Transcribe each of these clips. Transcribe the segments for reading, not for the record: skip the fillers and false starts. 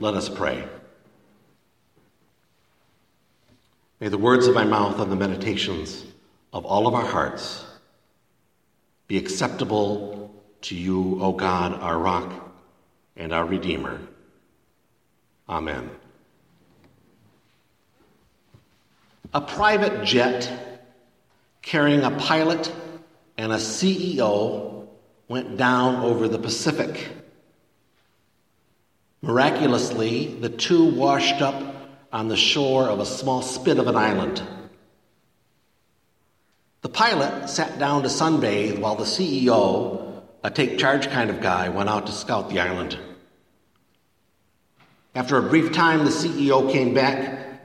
Let us pray. May the words of my mouth and the meditations of all of our hearts be acceptable to you, O God, our rock and our Redeemer. Amen. A private jet carrying a pilot and a CEO went down over the Pacific. Miraculously, the two washed up on the shore of a small spit of an island. The pilot sat down to sunbathe while the CEO, a take-charge kind of guy, went out to scout the island. After a brief time, the CEO came back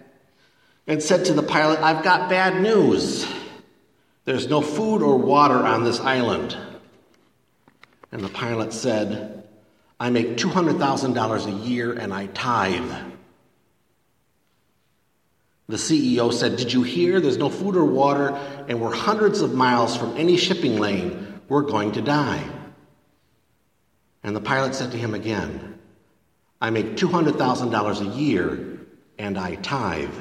and said to the pilot, "I've got bad news. There's no food or water on this island." And the pilot said, "I make $200,000 a year and I tithe." The CEO said, "Did you hear? There's no food or water, and we're hundreds of miles from any shipping lane. We're going to die." And the pilot said to him again, "I make $200,000 a year, and I tithe."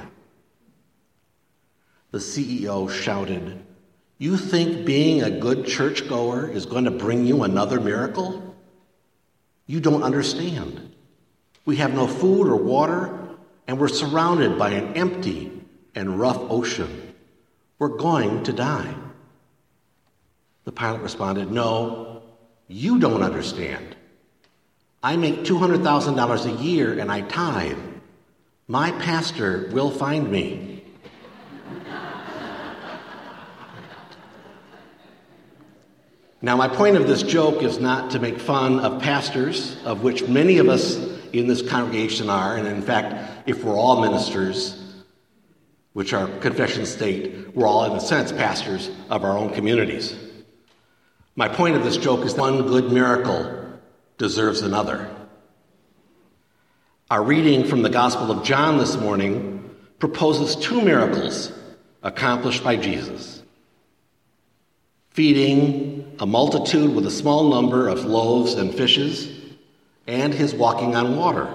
The CEO shouted, "You think being a good churchgoer is going to bring you another miracle? You don't understand. We have no food or water, and we're surrounded by an empty and rough ocean. We're going to die." The pilot responded, "No, you don't understand. I make $200,000 a year and I tithe. My pastor will find me." Now, my point of this joke is not to make fun of pastors, of which many of us in this congregation are, and in fact, if we're all ministers, which our confessions state, we're all, in a sense, pastors of our own communities. My point of this joke is that one good miracle deserves another. Our reading from the Gospel of John this morning proposes two miracles accomplished by Jesus: feeding a multitude with a small number of loaves and fishes, and his walking on water.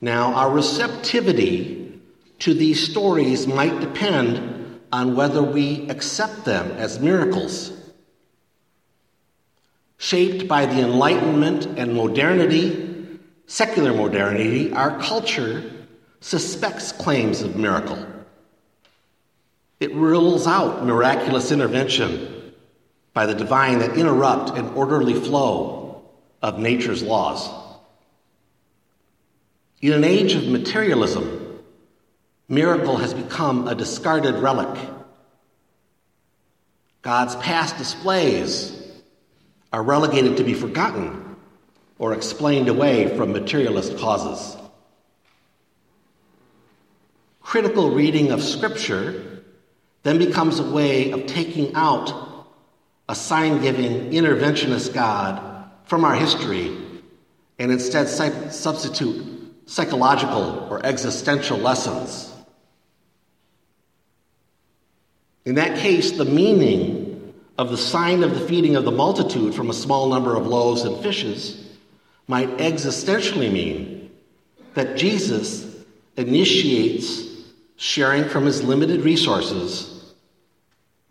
Now, our receptivity to these stories might depend on whether we accept them as miracles. Shaped by the Enlightenment and modernity, secular modernity, our culture suspects claims of miracle. It rules out miraculous intervention by the divine that interrupt an orderly flow of nature's laws. In an age of materialism, miracle has become a discarded relic. God's past displays are relegated to be forgotten or explained away from materialist causes. Critical reading of Scripture then becomes a way of taking out a sign-giving, interventionist God from our history and instead substitute psychological or existential lessons. In that case, the meaning of the sign of the feeding of the multitude from a small number of loaves and fishes might existentially mean that Jesus initiates sharing from his limited resources,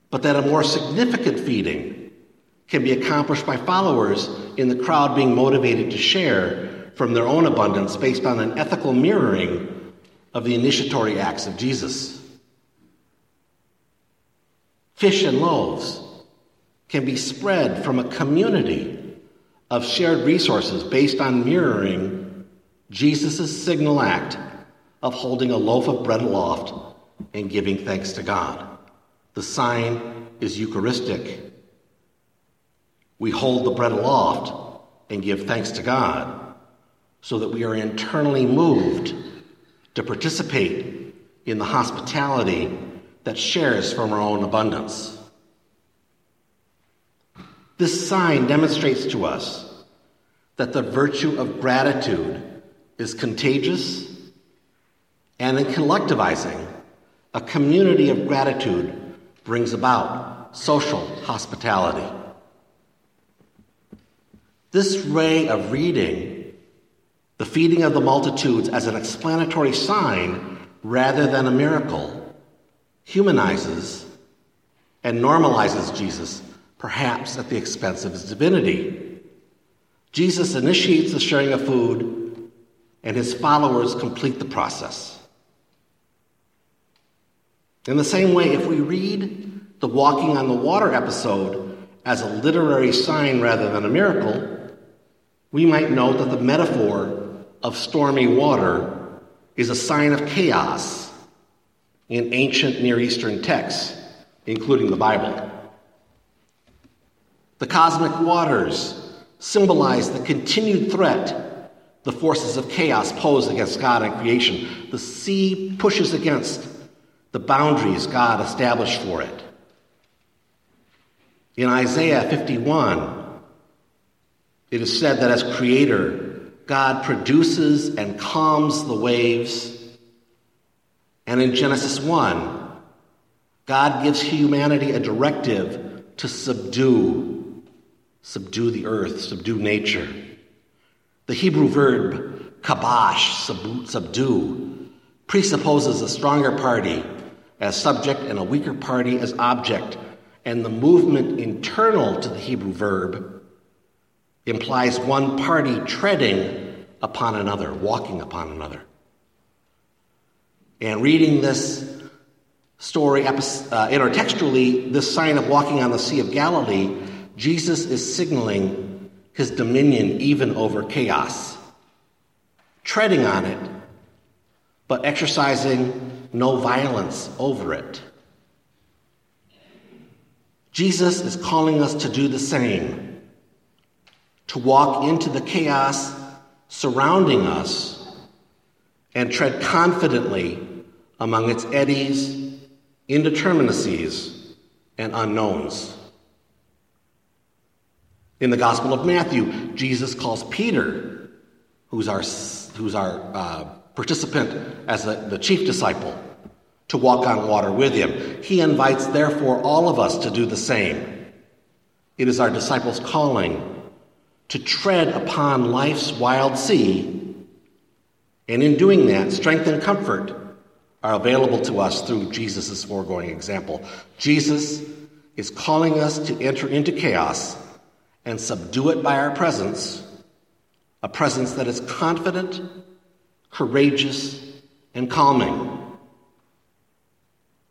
but that a more significant feeding can be accomplished by followers in the crowd being motivated to share from their own abundance based on an ethical mirroring of the initiatory acts of Jesus. Fish and loaves can be spread from a community of shared resources based on mirroring Jesus' signal act of holding a loaf of bread aloft and giving thanks to God. The sign is Eucharistic. We hold the bread aloft and give thanks to God so that we are internally moved to participate in the hospitality that shares from our own abundance. This sign demonstrates to us that the virtue of gratitude is contagious, and in collectivizing, a community of gratitude brings about social hospitality. This ray of reading the feeding of the multitudes as an explanatory sign rather than a miracle, humanizes and normalizes Jesus, perhaps at the expense of his divinity. Jesus initiates the sharing of food, and his followers complete the process. In the same way, if we read the walking on the water episode as a literary sign rather than a miracle, we might note that the metaphor of stormy water is a sign of chaos in ancient Near Eastern texts, including the Bible. The cosmic waters symbolize the continued threat the forces of chaos pose against God and creation. The sea pushes against the boundaries God established for it. In Isaiah 51, it is said that as creator, God produces and calms the waves. And in Genesis 1, God gives humanity a directive to subdue the earth, subdue nature. The Hebrew verb kabash, subdue, presupposes a stronger party as subject and a weaker party as object, and the movement internal to the Hebrew verb implies one party treading upon another, walking upon another. And reading this story intertextually, this sign of walking on the Sea of Galilee, Jesus is signaling his dominion even over chaos, treading on it, but exercising no violence over it. Jesus is calling us to do the same, to walk into the chaos surrounding us and tread confidently among its eddies, indeterminacies, and unknowns. In the Gospel of Matthew, Jesus calls Peter, who's our participant as the chief disciple, to walk on water with him. He invites, therefore, all of us to do the same. It is our disciples' calling to tread upon life's wild sea, and in doing that, strength and comfort are available to us through Jesus' foregoing example. Jesus is calling us to enter into chaos and subdue it by our presence, a presence that is confident, courageous, and calming.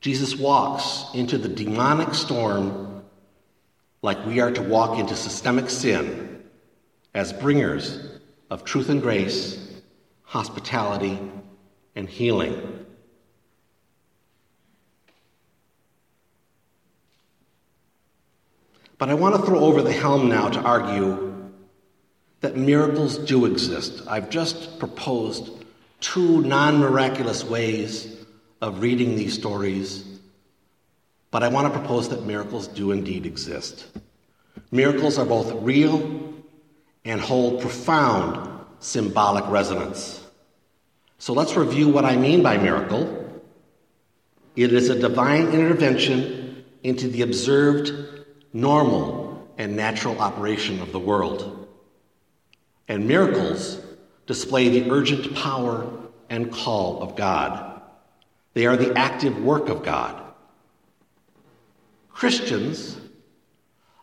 Jesus walks into the demonic storm like we are to walk into systemic sin as bringers of truth and grace, hospitality, and healing. But I want to throw over the helm now to argue that miracles do exist. I've just proposed two non-miraculous ways of reading these stories, but I want to propose that miracles do indeed exist. Miracles are both real and hold profound symbolic resonance. So let's review what I mean by miracle. It is a divine intervention into the observed normal and natural operation of the world. And miracles display the urgent power and call of God. They are the active work of God. Christians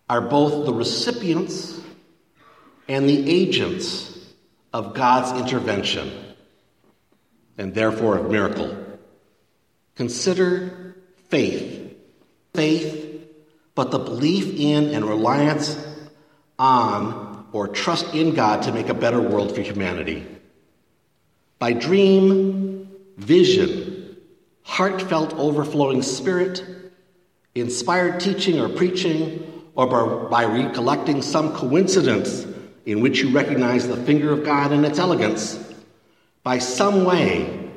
are both the recipients and the agents of God's intervention, and therefore of miracle. Consider faith. Faith, but the belief in and reliance on or trust in God to make a better world for humanity. By dream, vision, heartfelt overflowing spirit, inspired teaching or preaching, or by recollecting some coincidence in which you recognize the finger of God and its elegance, by some way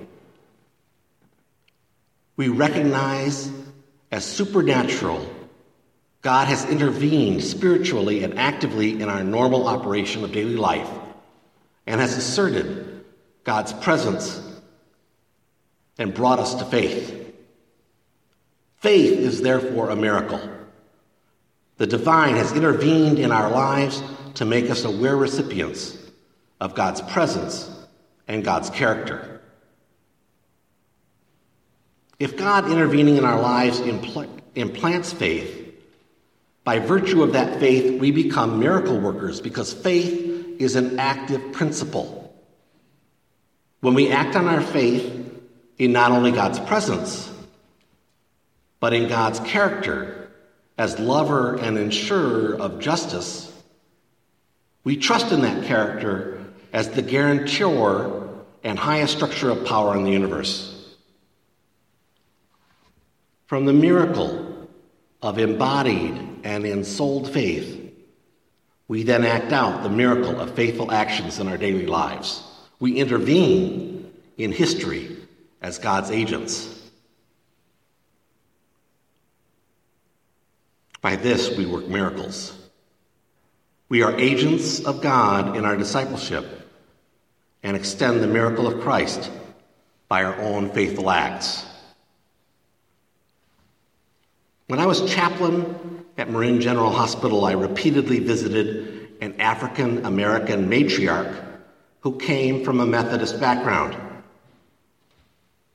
we recognize as supernatural God has intervened spiritually and actively in our normal operation of daily life and has asserted God's presence and brought us to faith. Faith is therefore a miracle. The divine has intervened in our lives to make us aware recipients of God's presence and God's character. If God intervening in our lives implants faith, by virtue of that faith, we become miracle workers because faith is an active principle. When we act on our faith in not only God's presence, but in God's character as lover and ensurer of justice, we trust in that character as the guarantor and highest structure of power in the universe. From the miracle of embodied and ensouled faith, we then act out the miracle of faithful actions in our daily lives. We intervene in history as God's agents. By this, we work miracles. We are agents of God in our discipleship and extend the miracle of Christ by our own faithful acts. When I was chaplain at Marin General Hospital, I repeatedly visited an African American matriarch who came from a Methodist background.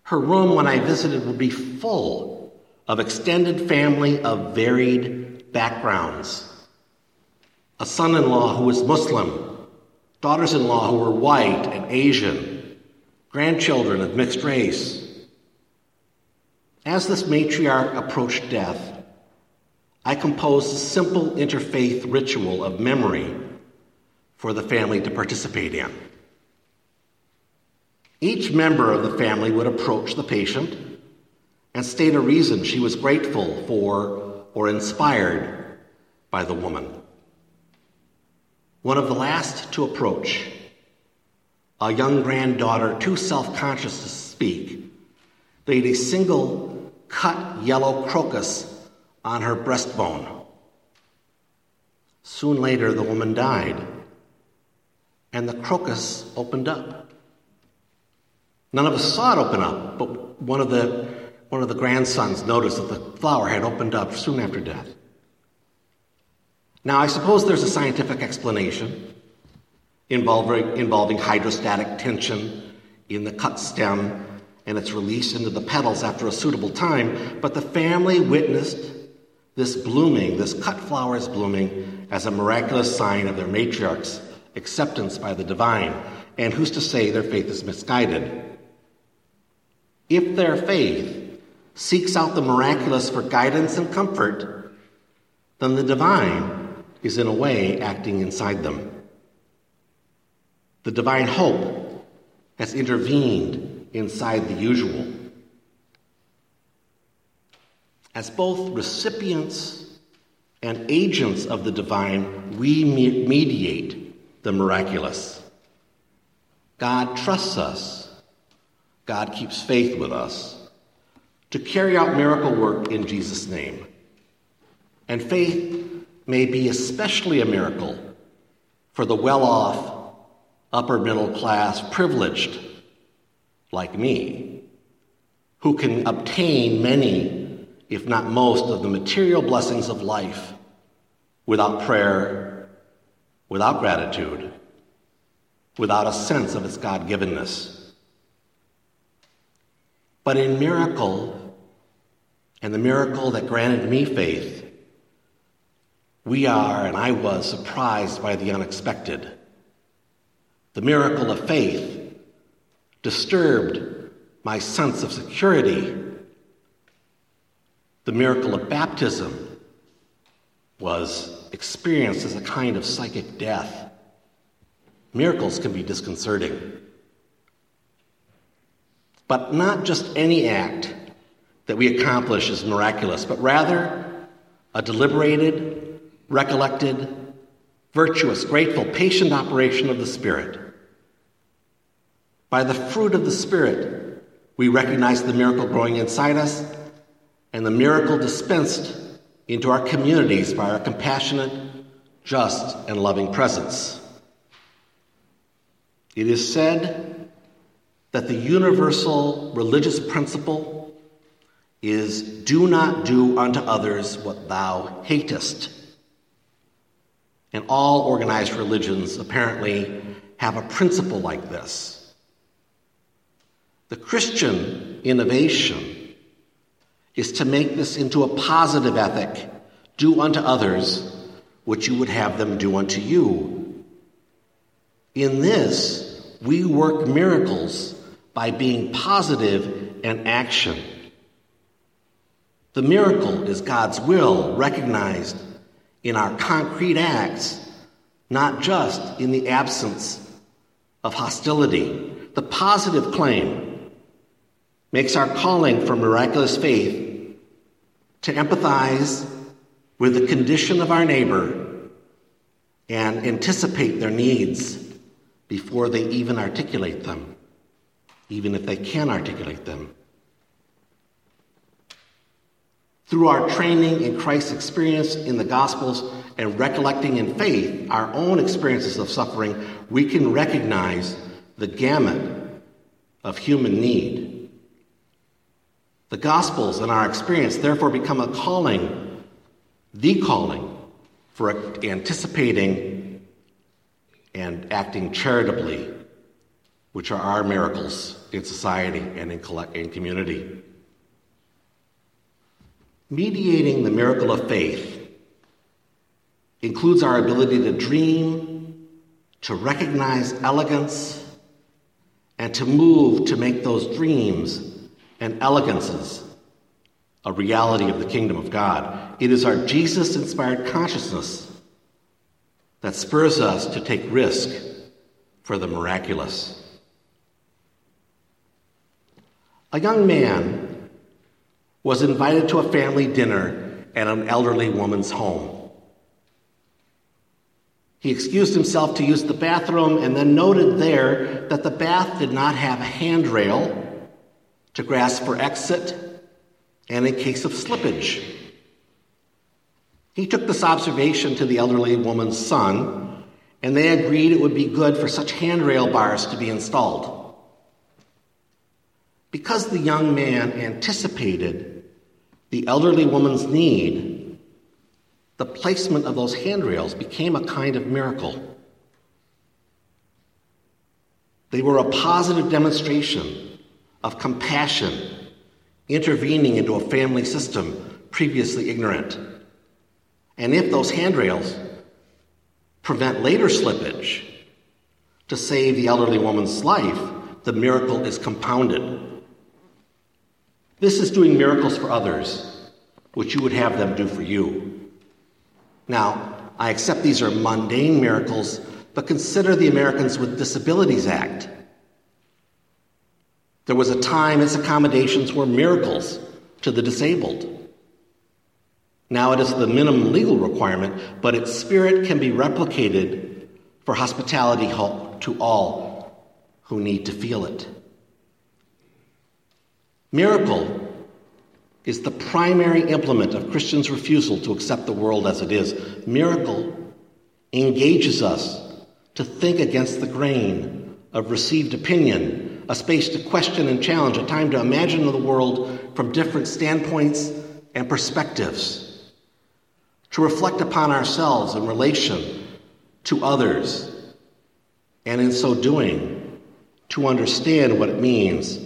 Her room when I visited would be full of extended family of varied backgrounds. A son-in-law who was Muslim, daughters-in-law who were white and Asian, grandchildren of mixed race. As this matriarch approached death, I composed a simple interfaith ritual of memory for the family to participate in. Each member of the family would approach the patient and state a reason she was grateful for or inspired by the woman. One of the last to approach, a young granddaughter too self-conscious to speak, laid a single cut yellow crocus on her breastbone. Soon later, the woman died, and the crocus opened up. None of us saw it open up, but one of the grandsons noticed that the flower had opened up soon after death. Now, I suppose there's a scientific explanation involving hydrostatic tension in the cut stem and its release into the petals after a suitable time, but the family witnessed this cut flower's blooming, as a miraculous sign of their matriarch's acceptance by the divine, and who's to say their faith is misguided? If their faith seeks out the miraculous for guidance and comfort, then the divine is in a way acting inside them. The divine hope has intervened inside the usual. As both recipients and agents of the divine, we mediate the miraculous. God trusts us. God keeps faith with us to carry out miracle work in Jesus' name. And faith may be especially a miracle for the well-off, upper-middle-class, privileged, like me, who can obtain many, if not most, of the material blessings of life without prayer, without gratitude, without a sense of its God-givenness. But in miracle, and the miracle that granted me faith, we are, and I was, surprised by the unexpected. The miracle of faith disturbed my sense of security. The miracle of baptism was experienced as a kind of psychic death. Miracles can be disconcerting. But not just any act that we accomplish is miraculous, but rather a deliberated, recollected, virtuous, grateful, patient operation of the Spirit. By the fruit of the Spirit, we recognize the miracle growing inside us and the miracle dispensed into our communities by our compassionate, just, and loving presence. It is said that the universal religious principle is, do not do unto others what thou hatest. And all organized religions apparently have a principle like this. The Christian innovation is to make this into a positive ethic. Do unto others what you would have them do unto you. In this, we work miracles by being positive and action. The miracle is God's will recognized in our concrete acts, not just in the absence of hostility. The positive claim makes our calling for miraculous faith to empathize with the condition of our neighbor and anticipate their needs before they even articulate them, even if they can articulate them. Through our training in Christ's experience in the Gospels and recollecting in faith our own experiences of suffering, we can recognize the gamut of human need. The Gospels and our experience therefore become a calling, the calling, for anticipating and acting charitably, which are our miracles in society and in community. Mediating the miracle of faith includes our ability to dream, to recognize elegance, and to move to make those dreams and elegances a reality of the kingdom of God. It is our Jesus-inspired consciousness that spurs us to take risk for the miraculous. A young man was invited to a family dinner at an elderly woman's home. He excused himself to use the bathroom and then noted there that the bath did not have a handrail to grasp for exit and in case of slippage. He took this observation to the elderly woman's son, and they agreed it would be good for such handrail bars to be installed. Because the young man anticipated the elderly woman's need, the placement of those handrails became a kind of miracle. They were a positive demonstration of compassion, intervening into a family system previously ignorant. And if those handrails prevent later slippage to save the elderly woman's life, the miracle is compounded. This is doing miracles for others, which you would have them do for you. Now, I accept these are mundane miracles, but consider the Americans with Disabilities Act. There was a time its accommodations were miracles to the disabled. Now it is the minimum legal requirement, but its spirit can be replicated for hospitality to all who need to feel it. Miracle is the primary implement of Christians' refusal to accept the world as it is. Miracle engages us to think against the grain of received opinion, a space to question and challenge, a time to imagine the world from different standpoints and perspectives, to reflect upon ourselves in relation to others, and in so doing, to understand what it means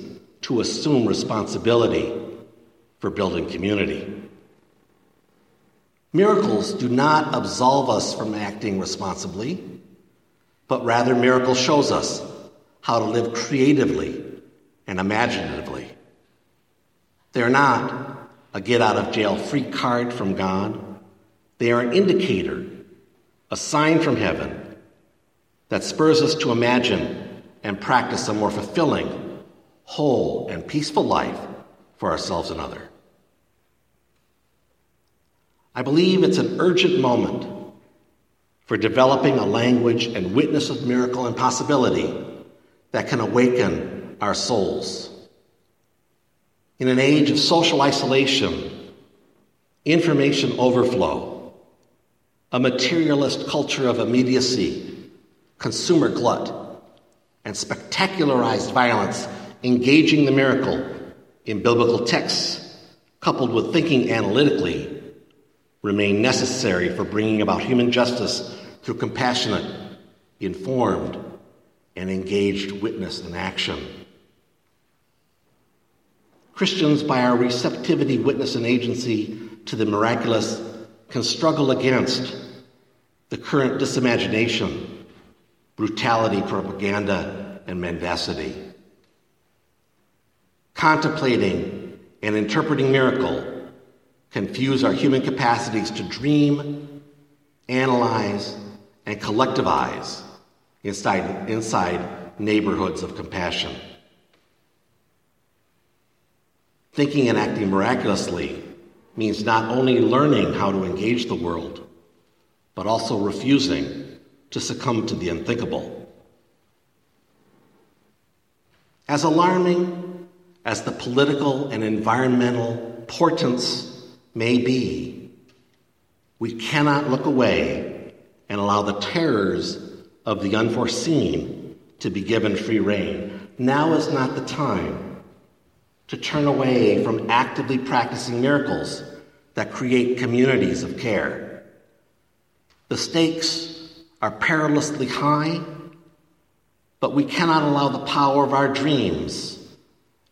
to assume responsibility for building community. Miracles do not absolve us from acting responsibly, but rather miracle shows us how to live creatively and imaginatively. They're not a get-out-of-jail-free card from God. They are an indicator, a sign from heaven that spurs us to imagine and practice a more fulfilling, whole and peaceful life for ourselves and others. I believe it's an urgent moment for developing a language and witness of miracle and possibility that can awaken our souls. In an age of social isolation, information overflow, a materialist culture of immediacy, consumer glut, and spectacularized violence, engaging the miracle in biblical texts, coupled with thinking analytically, remain necessary for bringing about human justice through compassionate, informed, and engaged witness and action. Christians, by our receptivity, witness, and agency to the miraculous, can struggle against the current disimagination, brutality, propaganda, and mendacity. Contemplating and interpreting miracle confuse our human capacities to dream, analyze, and collectivize inside neighborhoods of compassion. Thinking and acting miraculously means not only learning how to engage the world, but also refusing to succumb to the unthinkable. As alarming as the political and environmental portents may be, we cannot look away and allow the terrors of the unforeseen to be given free rein. Now is not the time to turn away from actively practicing miracles that create communities of care. The stakes are perilously high, but we cannot allow the power of our dreams,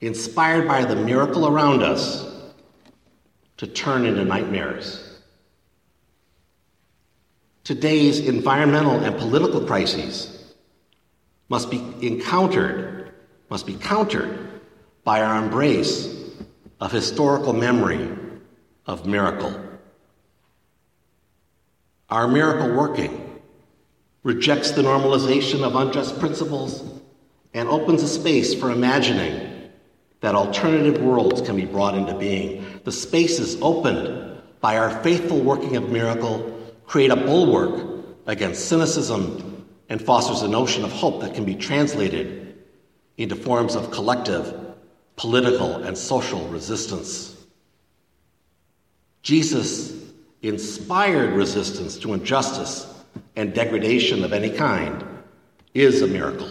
inspired by the miracle around us, to turn into nightmares. Today's environmental and political crises must be countered by our embrace of historical memory of miracle. Our miracle working rejects the normalization of unjust principles and opens a space for imagining that alternative worlds can be brought into being. The spaces opened by our faithful working of miracle create a bulwark against cynicism and fosters a notion of hope that can be translated into forms of collective, political, and social resistance. Jesus inspired resistance to injustice and degradation of any kind is a miracle.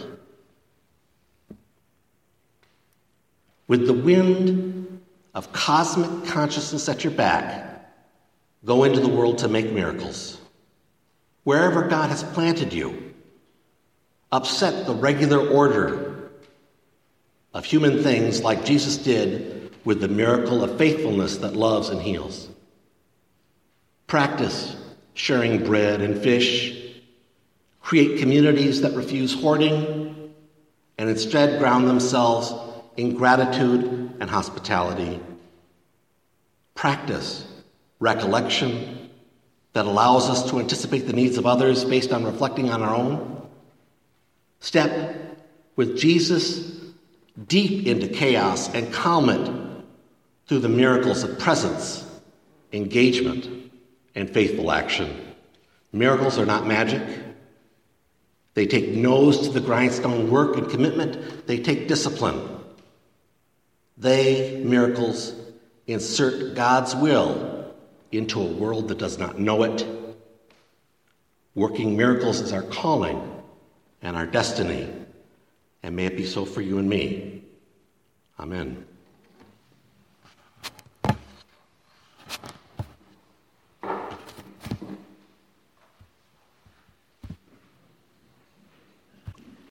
With the wind of cosmic consciousness at your back, go into the world to make miracles. Wherever God has planted you, upset the regular order of human things like Jesus did with the miracle of faithfulness that loves and heals. Practice sharing bread and fish. Create communities that refuse hoarding and instead ground themselves in gratitude and hospitality. Practice recollection that allows us to anticipate the needs of others based on reflecting on our own. Step with Jesus deep into chaos and calm it through the miracles of presence, engagement, and faithful action. Miracles are not magic. They take nose to the grindstone work and commitment. They take discipline. They, miracles, insert God's will into a world that does not know it. Working miracles is our calling and our destiny, and may it be so for you and me. Amen.